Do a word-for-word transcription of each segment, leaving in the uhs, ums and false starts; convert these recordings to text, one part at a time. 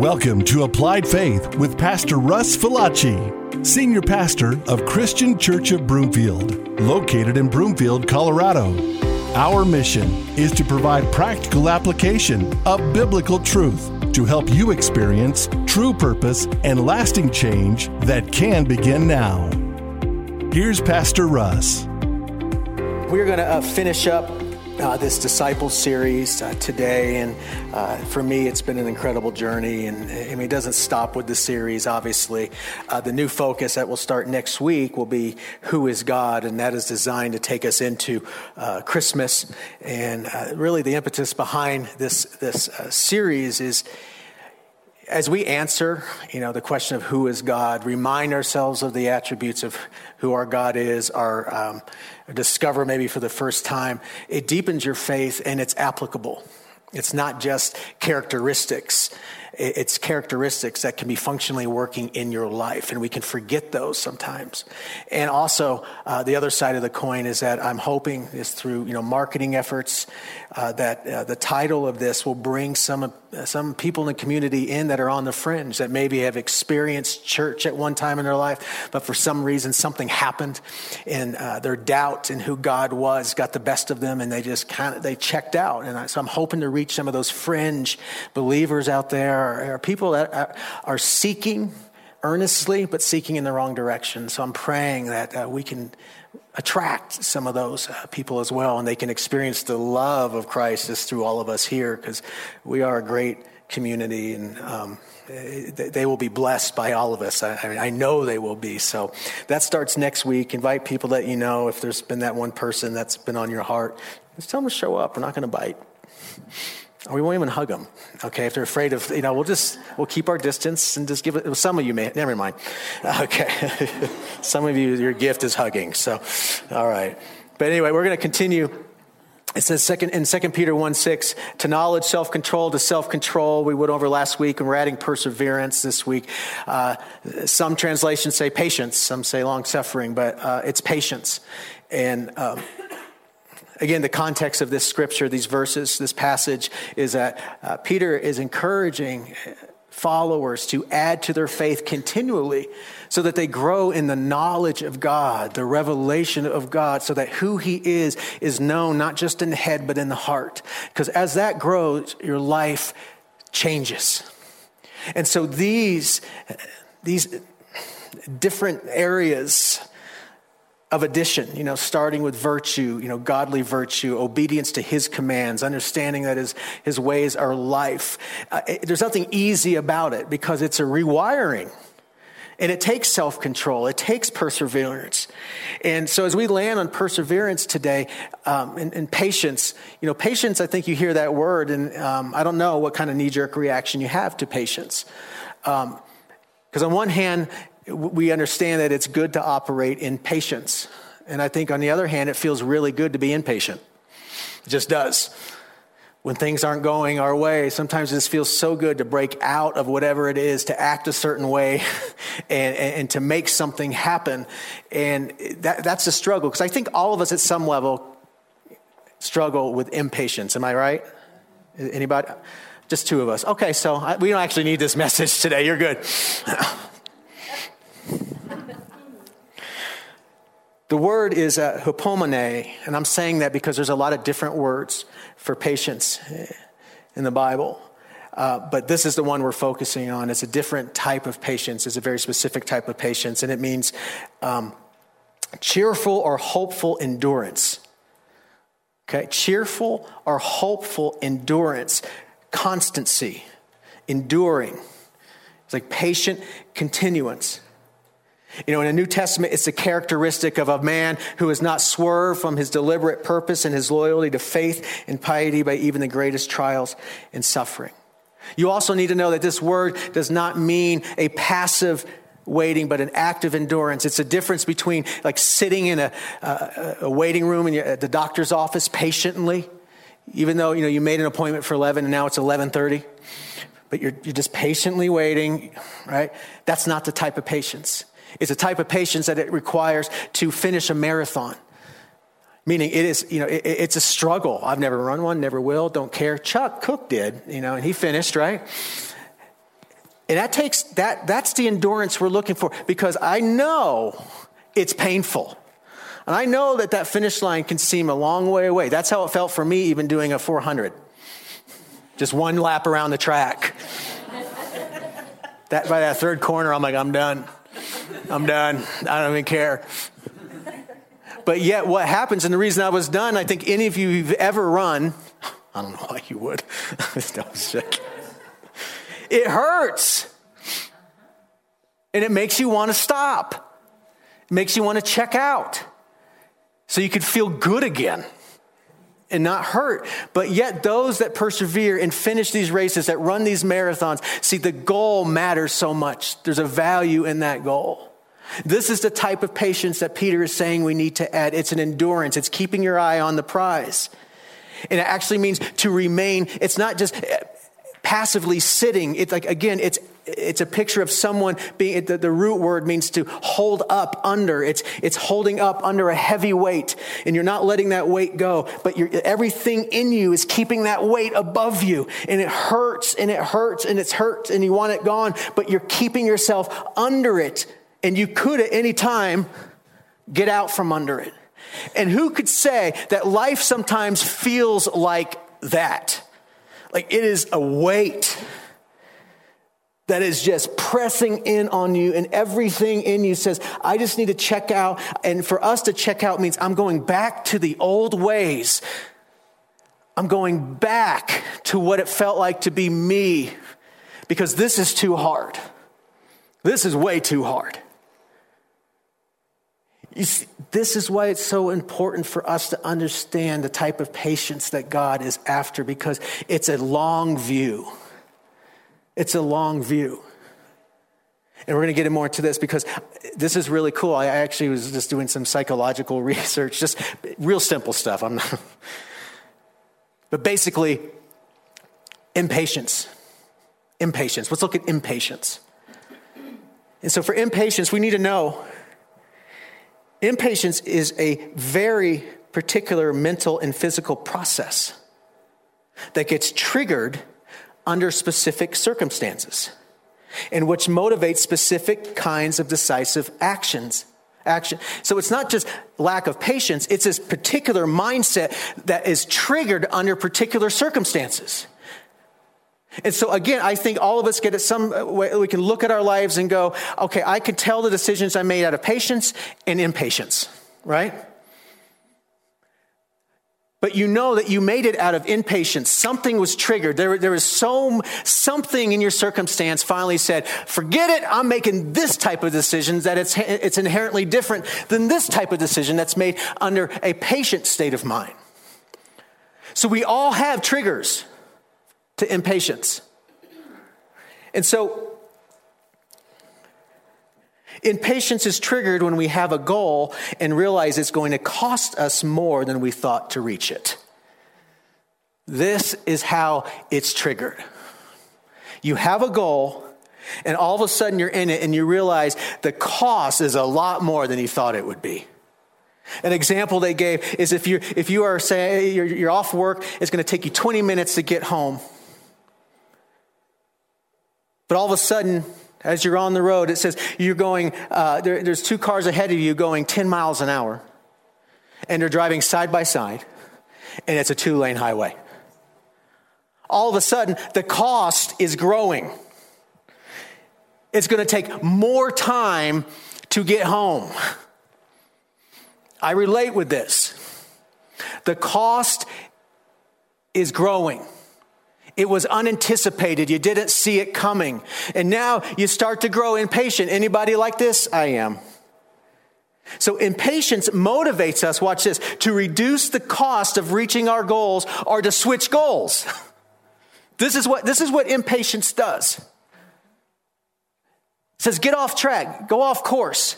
Welcome to Applied Faith with Pastor Russ Faillaci, Senior Pastor of Christian Church of Broomfield, located in Broomfield, Colorado. Our mission is to provide practical application of biblical truth to help you experience true purpose and lasting change that can begin now. Here's Pastor Russ. We're going to uh, finish up Uh, this Disciples Series uh, today, and uh, for me, it's been an incredible journey, and I mean, it doesn't stop with the series, obviously. Uh, the new focus that will start next week will be Who is God, and that is designed to take us into uh, Christmas, and uh, really the impetus behind this, this uh, series is as we answer, you know, the question of who is God, remind ourselves of the attributes of who our God is, our um, discover maybe for the first time, it deepens your faith and it's applicable. It's not just characteristics. It's characteristics that can be functionally working in your life, and we can forget those sometimes. And also, uh, the other side of the coin is that I'm hoping is through you know marketing efforts uh, that uh, the title of this will bring some uh, some people in the community in that are on the fringe that maybe have experienced church at one time in their life, but for some reason something happened, and uh, their doubt in who God was got the best of them, and they just kind of they checked out. And I, so I'm hoping to reach some of those fringe believers out there. Are people that are seeking earnestly, but seeking in the wrong direction. So I'm praying that uh, we can attract some of those uh, people as well, and they can experience the love of Christ just through all of us here, because we are a great community, and um, they will be blessed by all of us. I, I mean, I know they will be. So that starts next week. Invite people that you know. If there's been that one person that's been on your heart, just tell them to show up. We're not going to bite. We won't even hug them, okay? If they're afraid of, you know, we'll just, we'll keep our distance and just give it, some of you may, never mind. Okay. Some of you, your gift is hugging, so, all right. But anyway, we're going to continue. It says second in Second Peter one six, to knowledge, self-control, to self-control. We went over last week, and we're adding perseverance this week. Uh, some translations say patience, some say long-suffering, but uh, it's patience. And um again, the context of this scripture, these verses, this passage, is that uh, Peter is encouraging followers to add to their faith continually so that they grow in the knowledge of God, the revelation of God, so that who he is is known not just in the head but in the heart. Because as that grows, your life changes. And so these, these different areas of addition, you know, starting with virtue, you know, godly virtue, obedience to his commands, understanding that his, his ways are life. Uh, it, there's nothing easy about it because it's a rewiring, and it takes self-control. It takes perseverance. And so as we land on perseverance today, um, and, and patience, you know, patience, I think you hear that word, and um, I don't know what kind of knee-jerk reaction you have to patience. Um, because on one hand, we understand that it's good to operate in patience. And I think on the other hand, it feels really good to be impatient. It just does. When things aren't going our way, sometimes it just feels so good to break out of whatever it is, to act a certain way and, and, and to make something happen. And that, that's a struggle, because I think all of us at some level struggle with impatience. Am I right? Anybody? Just two of us. Okay, so I, we don't actually need this message today. You're good. The word is uh, hypomene, and I'm saying that because there's a lot of different words for patience in the Bible, uh, but this is the one we're focusing on. It's a different type of patience. It's a very specific type of patience, and it means um, cheerful or hopeful endurance. Okay, cheerful or hopeful endurance, constancy, enduring. It's like patient continuance. You know, in the New Testament, it's a characteristic of a man who has not swerved from his deliberate purpose and his loyalty to faith and piety by even the greatest trials and suffering. You also need to know that this word does not mean a passive waiting, but an active endurance. It's a difference between like sitting in a, a, a waiting room in your, at the doctor's office patiently, even though, you know, you made an appointment for eleven and now it's eleven thirty, but you're, you're just patiently waiting, right? That's not the type of patience. It's a type of patience that it requires to finish a marathon, meaning it is, you know, it, it's a struggle. I've never run one, never will, don't care. Chuck Cook did, you know, and he finished, right? And that takes that that's the endurance we're looking for, because I know it's painful. And I know that that finish line can seem a long way away. That's how it felt for me even doing a four hundred. Just one lap around the track. That by that third corner, I'm like, I'm done. I'm done. I don't even care. But yet what happens, and the reason I was done, I think any of you who've ever run, I don't know why you would. That was sick. It hurts. And it makes you want to stop. It makes you want to check out. So you could feel good again and not hurt. But yet those that persevere and finish these races, that run these marathons, see, the goal matters so much. There's a value in that goal. This is the type of patience that Peter is saying we need to add. It's an endurance. It's keeping your eye on the prize. And it actually means to remain. It's not just passively sitting. It's like, again, it's it's a picture of someone being, the, the root word means to hold up under. It's it's holding up under a heavy weight, and you're not letting that weight go, but you're, everything in you is keeping that weight above you, and it hurts, and it hurts, and it's hurt, and you want it gone, but you're keeping yourself under it, and you could at any time get out from under it. And who could say that life sometimes feels like that? Like it is a weight that is just pressing in on you, and everything in you says, I just need to check out. And for us to check out means I'm going back to the old ways. I'm going back to what it felt like to be me, because this is too hard. This is way too hard. You see, this is why it's so important for us to understand the type of patience that God is after, because it's a long view. It's a long view. And we're going to get more into this because this is really cool. I actually was just doing some psychological research, just real simple stuff. I'm not, but basically, impatience. Impatience. Let's look at impatience. And so for impatience, we need to know impatience is a very particular mental and physical process that gets triggered under specific circumstances, and which motivates specific kinds of decisive actions. Action. So it's not just lack of patience, it's this particular mindset that is triggered under particular circumstances. And so again, I think all of us get at some way, we can look at our lives and go, okay, I could tell the decisions I made out of patience and impatience, right? But you know that you made it out of impatience. Something was triggered. There, there was so something in your circumstance finally said, forget it, I'm making this type of decisions that it's, it's inherently different than this type of decision that's made under a patient state of mind. So we all have triggers to impatience. And so impatience is triggered when we have a goal and realize it's going to cost us more than we thought to reach it. This is how it's triggered. You have a goal, and all of a sudden you're in it and you realize the cost is a lot more than you thought it would be. An example they gave is if you if you are say you're, you're off work, it's going to take you twenty minutes to get home. But all of a sudden, as you're on the road, it says you're going, uh, there, there's two cars ahead of you going ten miles an hour. And they're driving side by side. And it's a two-lane highway. All of a sudden, the cost is growing. It's going to take more time to get home. I relate with this. The cost is growing. It was unanticipated. You didn't see it coming. And now you start to grow impatient. Anybody like this? I am. So impatience motivates us, watch this, to reduce the cost of reaching our goals or to switch goals. This is what, this is what impatience does. It says, get off track, go off course.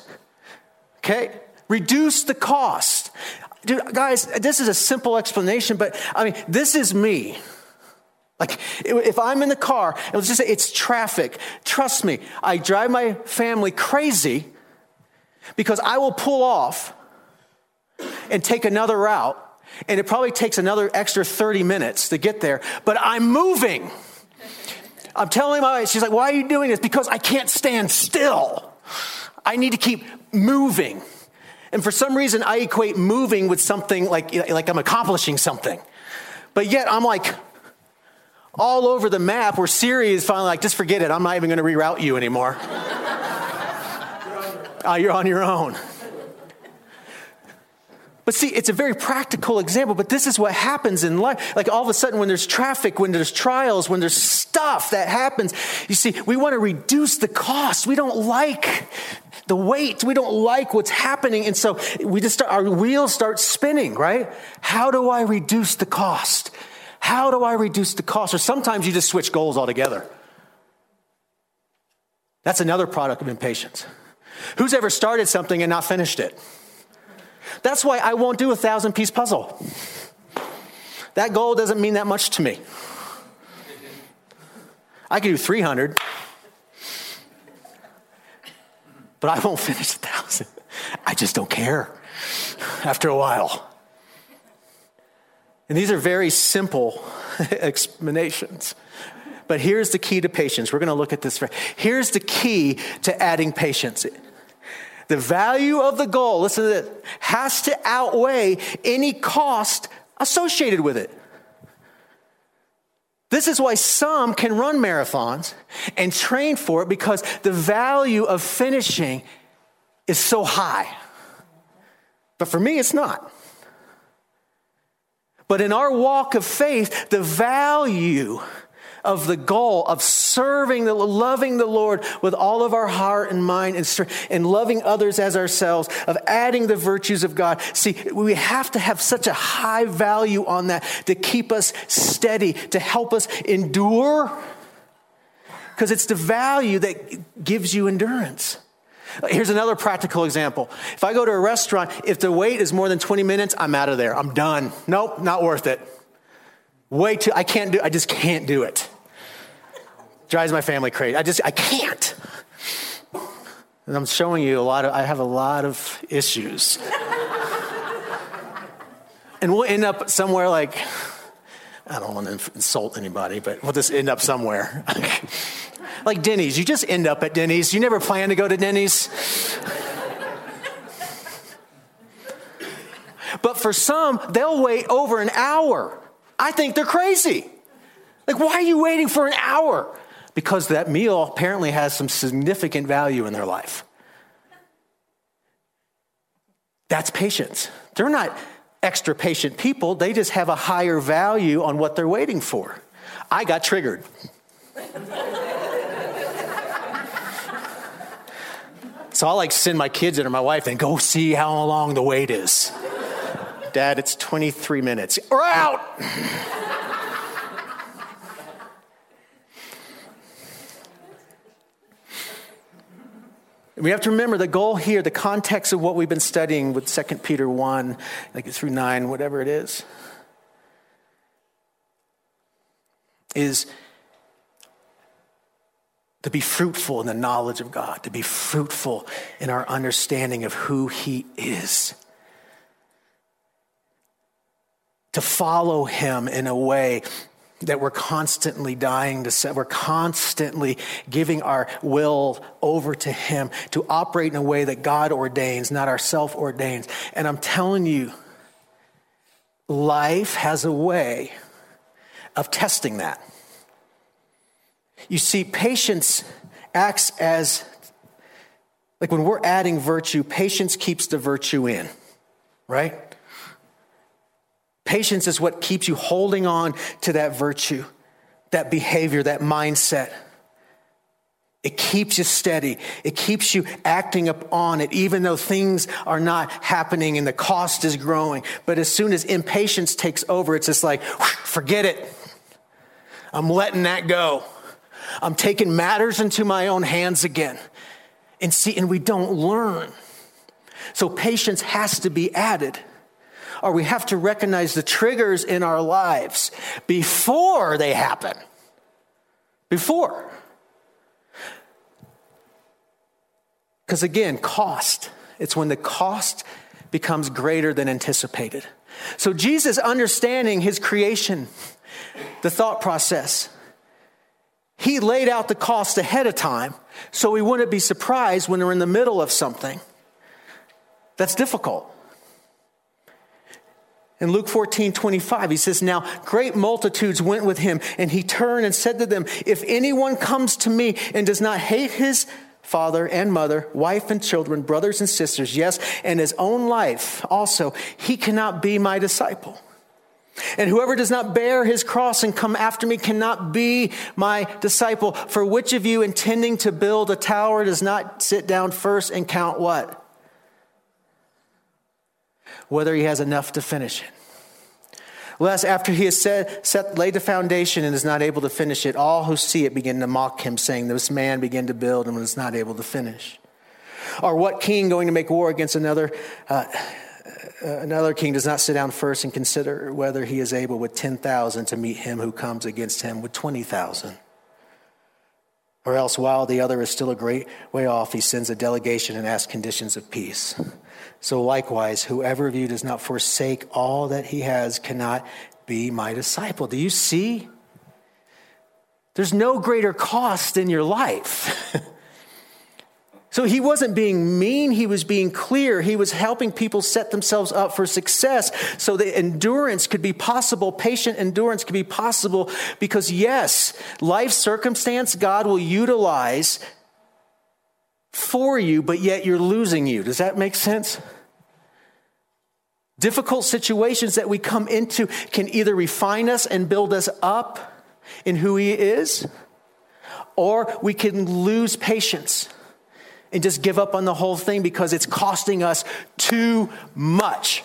Okay? Reduce the cost. Dude, guys, this is a simple explanation, but I mean, this is me. Like if I'm in the car, let's just say it's traffic. Trust me, I drive my family crazy because I will pull off and take another route, and it probably takes another extra thirty minutes to get there, but I'm moving. I'm telling my wife, she's like, why are you doing this? Because I can't stand still. I need to keep moving. And for some reason, I equate moving with something like, like I'm accomplishing something. But yet I'm like all over the map where Siri is finally like, just forget it. I'm not even going to reroute you anymore. Uh, you're on your own. But see, it's a very practical example, but this is what happens in life. Like all of a sudden when there's traffic, when there's trials, when there's stuff that happens, you see, we want to reduce the cost. We don't like the weight. We don't like what's happening. And so we just start, our wheels start spinning, right? How do I reduce the cost? How do I reduce the cost? Or sometimes you just switch goals altogether. That's another product of impatience. Who's ever started something and not finished it? That's why I won't do a thousand piece puzzle. That goal doesn't mean that much to me. I can do three hundred, but I won't finish a thousand. I just don't care after a while. And these are very simple explanations. But here's the key to patience. We're going to look at this. Here's the key to adding patience. The value of the goal, listen to this, has to outweigh any cost associated with it. This is why some can run marathons and train for it, because the value of finishing is so high. But for me, it's not. But in our walk of faith, the value of the goal of serving, the, loving the Lord with all of our heart and mind and strength, and loving others as ourselves, of adding the virtues of God. See, we have to have such a high value on that to keep us steady, to help us endure, because it's the value that gives you endurance. Here's another practical example. If I go to a restaurant, if the wait is more than twenty minutes, I'm out of there. I'm done. Nope, not worth it. Way too, I can't do, I just can't do it. Drives my family crazy. I just, I can't. And I'm showing you a lot of, I have a lot of issues. And we'll end up somewhere like, I don't want to insult anybody, but we'll just end up somewhere. Like Denny's, you just end up at Denny's. You never plan to go to Denny's. But for some, they'll wait over an hour. I think they're crazy. Like, why are you waiting for an hour? Because that meal apparently has some significant value in their life. That's patience. They're not extra patient people. They just have a higher value on what they're waiting for. I got triggered. So I like send my kids in or my wife and go see how long the wait is. Dad, it's twenty-three minutes. We're out. We have to remember the goal here, the context of what we've been studying with Second Peter one, like through nine, whatever it is, is to be fruitful in the knowledge of God, to be fruitful in our understanding of who He is, to follow Him in a way that we're constantly dying to self. We're constantly giving our will over to Him, to operate in a way that God ordains, not ourself ordains. And I'm telling you, life has a way of testing that. You see, patience acts as, like when we're adding virtue, patience keeps the virtue in, right? Patience is what keeps you holding on to that virtue, that behavior, that mindset. It keeps you steady. It keeps you acting upon it, even though things are not happening and the cost is growing. But as soon as impatience takes over, it's just like, forget it. I'm letting that go. I'm taking matters into my own hands again. And see, and we don't learn. So patience has to be added. Or we have to recognize the triggers in our lives before they happen. Before. Because again, cost. It's when the cost becomes greater than anticipated. So Jesus, understanding His creation, the thought process, He laid out the cost ahead of time, so we wouldn't be surprised when we're in the middle of something that's difficult. In Luke fourteen twenty-five, he says, "Now great multitudes went with him, and he turned and said to them, 'If anyone comes to me and does not hate his father and mother, wife and children, brothers and sisters, yes, and his own life also, he cannot be my disciple. And whoever does not bear his cross and come after me cannot be my disciple. For which of you, intending to build a tower, does not sit down first and count what? Whether he has enough to finish it. Lest after he has set, set, laid the foundation and is not able to finish it, all who see it begin to mock him, saying, 'This man began to build and was not able to finish.' Or what king going to make war against another, uh, another king does not sit down first and consider whether he is able with ten thousand to meet him who comes against him with twenty thousand? Or else while the other is still a great way off, he sends a delegation and asks conditions of peace. So likewise, whoever of you does not forsake all that he has cannot be my disciple." Do you see? There's no greater cost in your life. So he wasn't being mean. He was being clear. He was helping people set themselves up for success so that endurance could be possible. Patient endurance could be possible because, yes, life circumstance God will utilize for you, but yet you're losing you. Does that make sense? Difficult situations that we come into can either refine us and build us up in who he is, or we can lose patience and just give up on the whole thing because it's costing us too much.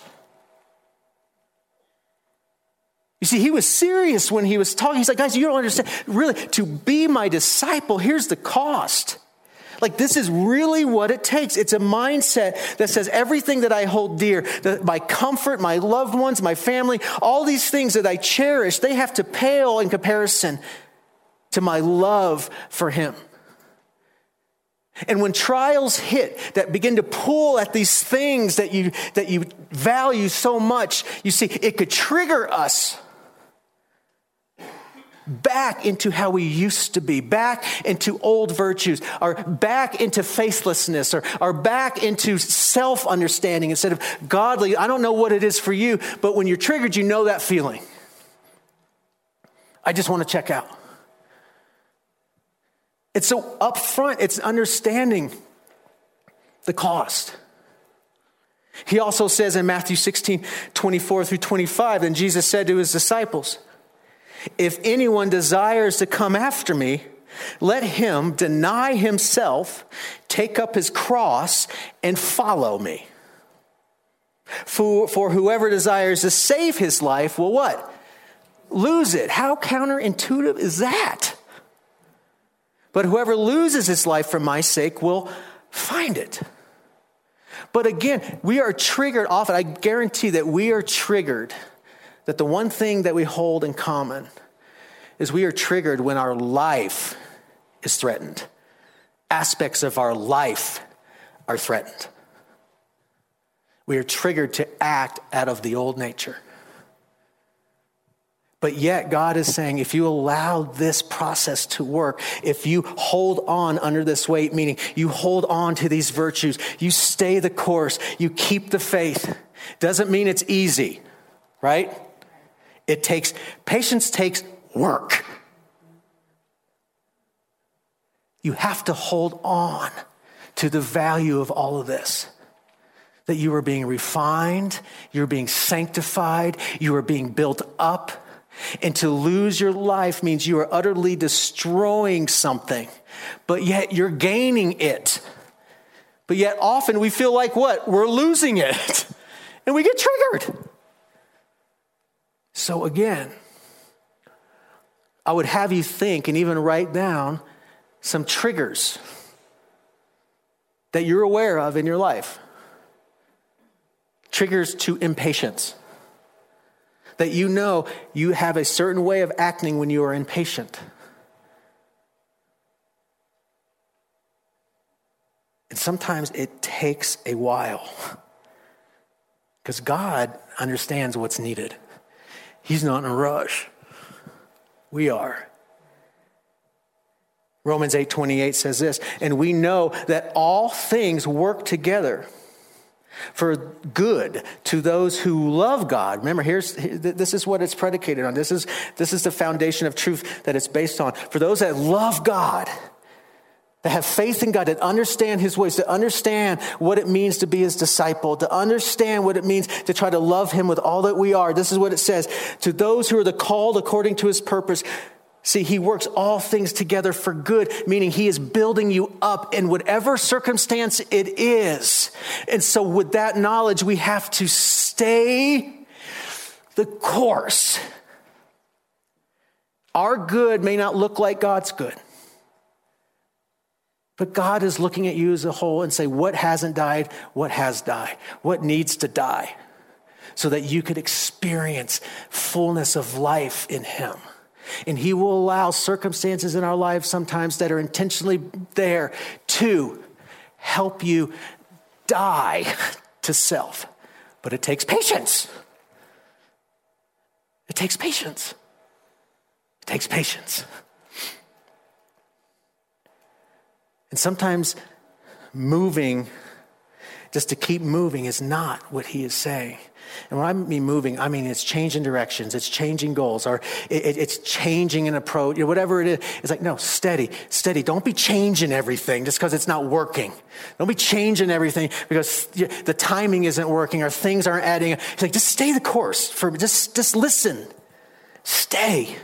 You see, he was serious when he was talking. He's like, "Guys, you don't understand. Really, to be my disciple, here's the cost. Like, this is really what it takes." It's a mindset that says everything that I hold dear, the, my comfort, my loved ones, my family, all these things that I cherish, they have to pale in comparison to my love for him. And when trials hit that begin to pull at these things that you that you value so much, you see, it could trigger us back into how we used to be, back into old virtues, or back into faithlessness, or, or back into self-understanding instead of godly. I don't know what it is for you, but when you're triggered, you know that feeling. I just want to check out. It's so upfront, it's understanding the cost. He also says in Matthew sixteen, twenty-four through twenty-five, "Then Jesus said to his disciples, 'If anyone desires to come after me, let him deny himself, take up his cross, and follow me. For, for whoever desires to save his life will what? Lose it.'" How counterintuitive is that? "But whoever loses his life for my sake will find it." But again, we are triggered often. I guarantee that we are triggered, that the one thing that we hold in common is we are triggered when our life is threatened. Aspects of our life are threatened. We are triggered to act out of the old nature. But yet God is saying, if you allow this process to work, if you hold on under this weight, meaning you hold on to these virtues, you stay the course, you keep the faith, doesn't mean it's easy, right? It takes, patience takes work. You have to hold on to the value of all of this. That you are being refined, you're being sanctified, you are being built up. And to lose your life means you are utterly destroying something, but yet you're gaining it. But yet often we feel like what? We're losing it. And we get triggered. So again, I would have you think and even write down some triggers that you're aware of in your life. Triggers to impatience. That you know you have a certain way of acting when you are impatient. And sometimes it takes a while because God understands what's needed. He's not in a rush. We are. Romans eight twenty-eight says this, and we know that all things work together for good to those who love God. Remember, here's this is what it's predicated on. This is this is the foundation of truth that it's based on. For those that love God, that have faith in God, that understand his ways, to understand what it means to be his disciple, to understand what it means to try to love him with all that we are. This is what it says. To those who are the called according to his purpose. See, he works all things together for good, meaning he is building you up in whatever circumstance it is. And so with that knowledge, we have to stay the course. Our good may not look like God's good. But God is looking at you as a whole and say, what hasn't died? What has died? What needs to die? So that you could experience fullness of life in him. And he will allow circumstances in our lives sometimes that are intentionally there to help you die to self. But it takes patience. It takes patience. It takes patience. And sometimes moving, just to keep moving, is not what he is saying. And when I mean moving, I mean it's changing directions, it's changing goals, or it, it, it's changing an approach, or whatever it is. It's like, no, steady, steady. Don't be changing everything just because it's not working. Don't be changing everything because the timing isn't working or things aren't adding. It's like, just stay the course. For just, just listen. Stay.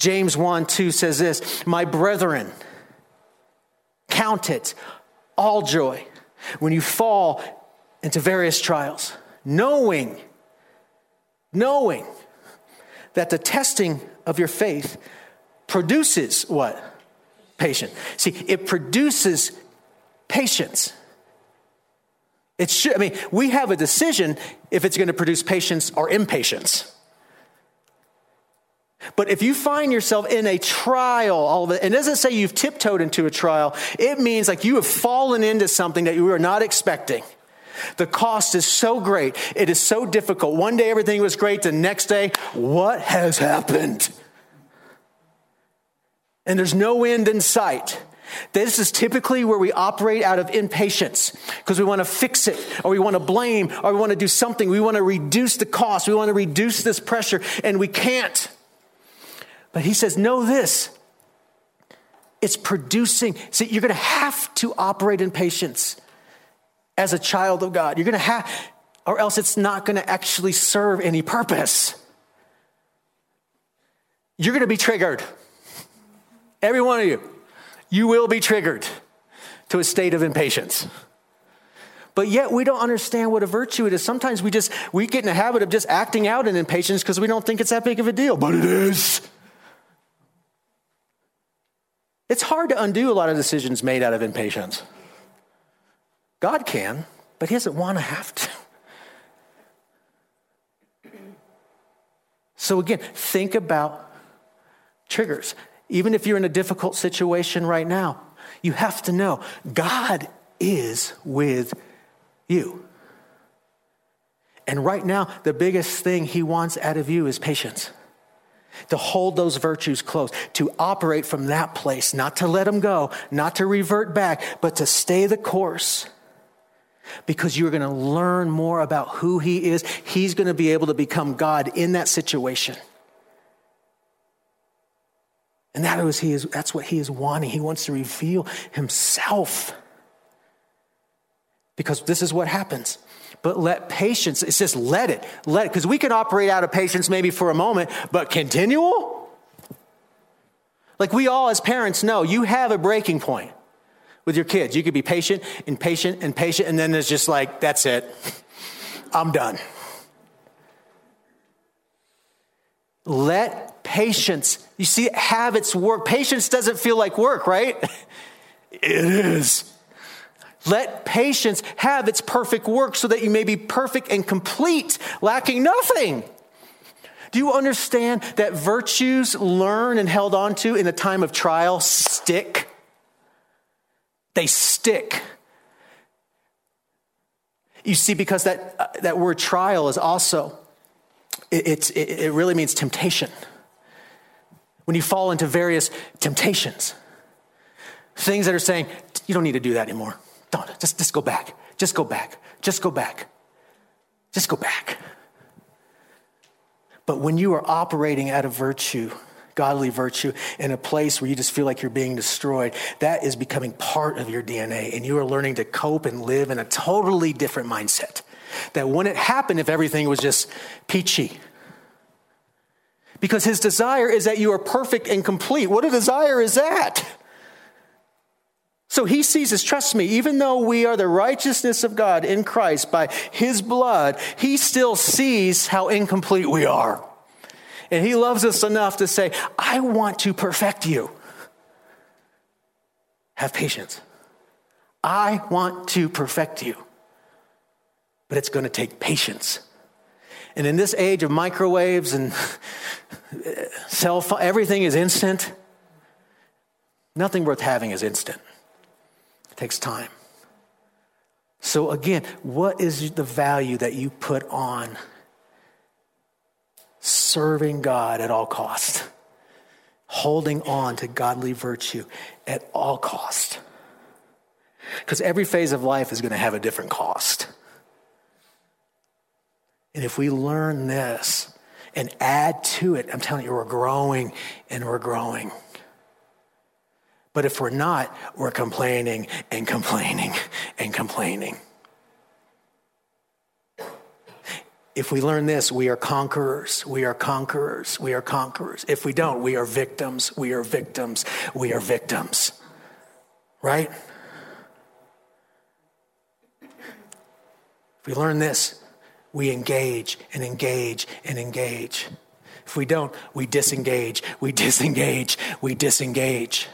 James one two says this, my brethren, count it all joy when you fall into various trials, knowing, knowing that the testing of your faith produces what? Patience. See, it produces patience. It should, I mean, we have a decision if it's going to produce patience or impatience. But if you find yourself in a trial, all of it, and it doesn't say you've tiptoed into a trial, it means like you have fallen into something that you were not expecting. The cost is so great. It is so difficult. One day everything was great. The next day, what has happened? And there's no end in sight. This is typically where we operate out of impatience because we want to fix it or we want to blame or we want to do something. We want to reduce the cost. We want to reduce this pressure and we can't. But he says, know this. It's producing. See, you're going to have to operate in patience as a child of God. You're going to have, or else it's not going to actually serve any purpose. You're going to be triggered. Every one of you, you will be triggered to a state of impatience. But yet we don't understand what a virtue it is. Sometimes we just, we get in the habit of just acting out in impatience because we don't think it's that big of a deal, but it is. It's hard to undo a lot of decisions made out of impatience. God can, but he doesn't want to have to. So again, think about triggers. Even if you're in a difficult situation right now, you have to know God is with you. And right now, the biggest thing he wants out of you is patience. To hold those virtues close, to operate from that place, not to let them go, not to revert back, but to stay the course. Because you're going to learn more about who he is. He's going to be able to become God in that situation. And that is he is that's what he is wanting. He wants to reveal himself. Because this is what happens. But let patience, it's just let it, let it. Because we can operate out of patience maybe for a moment, but continual? Like we all as parents know, you have a breaking point. With your kids, you could be patient and patient and patient, and then there's just like, that's it. I'm done. Let patience, you see, have its work. Patience doesn't feel like work, right? It is. Let patience have its perfect work so that you may be perfect and complete, lacking nothing. Do you understand that virtues learned and held on to in a time of trial stick? They stick. You see, because that uh, that word trial is also, it, it, it really means temptation. when you fall into various temptations, things that are saying, you don't need to do that anymore. Don't, just, just go back, just go back, just go back, just go back. But when you are operating out of virtue, godly virtue, in a place where you just feel like you're being destroyed, that is becoming part of your D N A, and you are learning to cope and live in a totally different mindset. That wouldn't happen if everything was just peachy. Because his desire is that you are perfect and complete. What a desire is that? So he sees us, trust me, even though we are the righteousness of God in Christ by his blood, he still sees how incomplete we are. And he loves us enough to say, I want to perfect you. Have patience. I want to perfect you. But it's going to take patience. And in this age of microwaves and cell phone, everything is instant. Nothing worth having is instant. It takes time. So again, what is the value that you put on serving God at all cost? Holding on to godly virtue at all cost. Because every phase of life is going to have a different cost. And if we learn this and add to it, I'm telling you, we're growing and we're growing. But if we're not, we're complaining and complaining and complaining. If we learn this, we are conquerors, we are conquerors, we are conquerors. If we don't, we are victims, we are victims, we are victims. Right? If we learn this, we engage and engage and engage. If we don't, we disengage, we disengage, we disengage.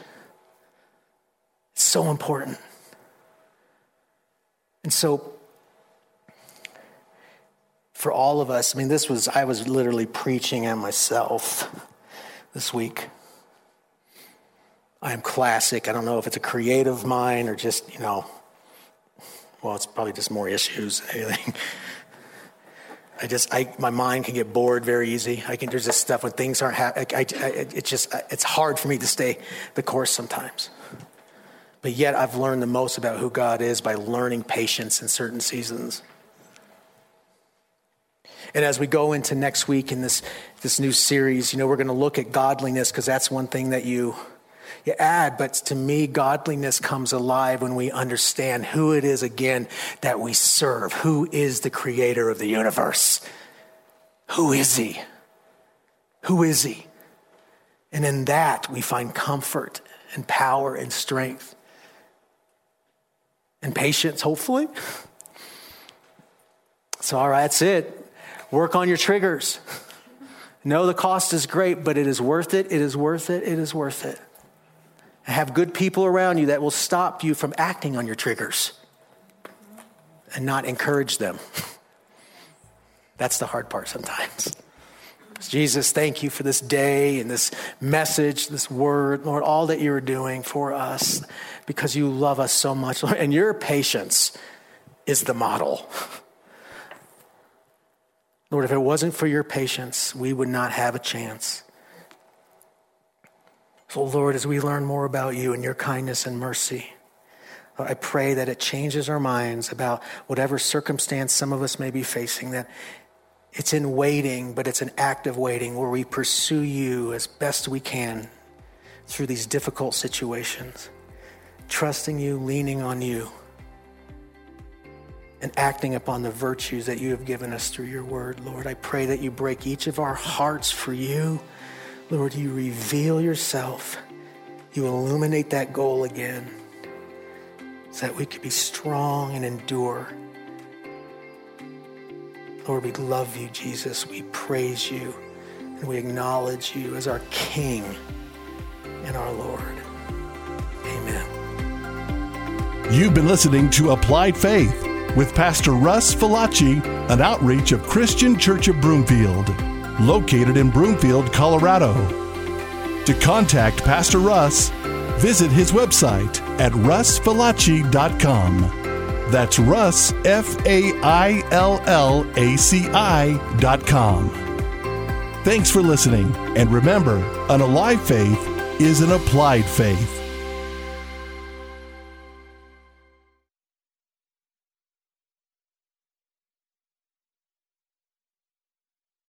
It's so important. And so for all of us, I mean, this was, I was literally preaching at myself this week. I am classic. I don't know if it's a creative mind or just, you know, well, it's probably just more issues than anything. I just, I, my mind can get bored very easy. I can, there's this stuff when things aren't happening. It's just, I, it's hard for me to stay the course sometimes. But yet I've learned the most about who God is by learning patience in certain seasons. And as we go into next week in this, this new series, you know, we're going to look at godliness because that's one thing that you, you add. But to me, godliness comes alive when we understand who it is, again, that we serve. Who is the creator of the universe? Who is he? Who is he? And in that, we find comfort and power and strength and patience, hopefully. So, all right, that's it. Work on your triggers. No, the cost is great, but it is worth it. It is worth it. It is worth it. Have good people around you that will stop you from acting on your triggers and not encourage them. That's the hard part sometimes. Jesus, thank you for this day and this message, this word, Lord, all that you are doing for us because you love us so much, Lord, and your patience is the model. Lord, if it wasn't for your patience, we would not have a chance. So, Lord, as we learn more about you and your kindness and mercy, Lord, I pray that it changes our minds about whatever circumstance some of us may be facing, that it's in waiting, but it's an active waiting where we pursue you as best we can through these difficult situations, trusting you, leaning on you, and acting upon the virtues that you have given us through your word. Lord, I pray that you break each of our hearts for you. Lord, you reveal yourself. You illuminate that goal again so that we could be strong and endure. Lord, we love you, Jesus. We praise you, and we acknowledge you as our King and our Lord. Amen. You've been listening to Applied Faith with Pastor Russ Faillaci, an outreach of Christian Church of Broomfield, located in Broomfield, Colorado. To contact Pastor Russ, visit his website at russ falaci dot com. That's Russ, F A I L L A C I dot com. Thanks for listening, and remember, an alive faith is an applied faith.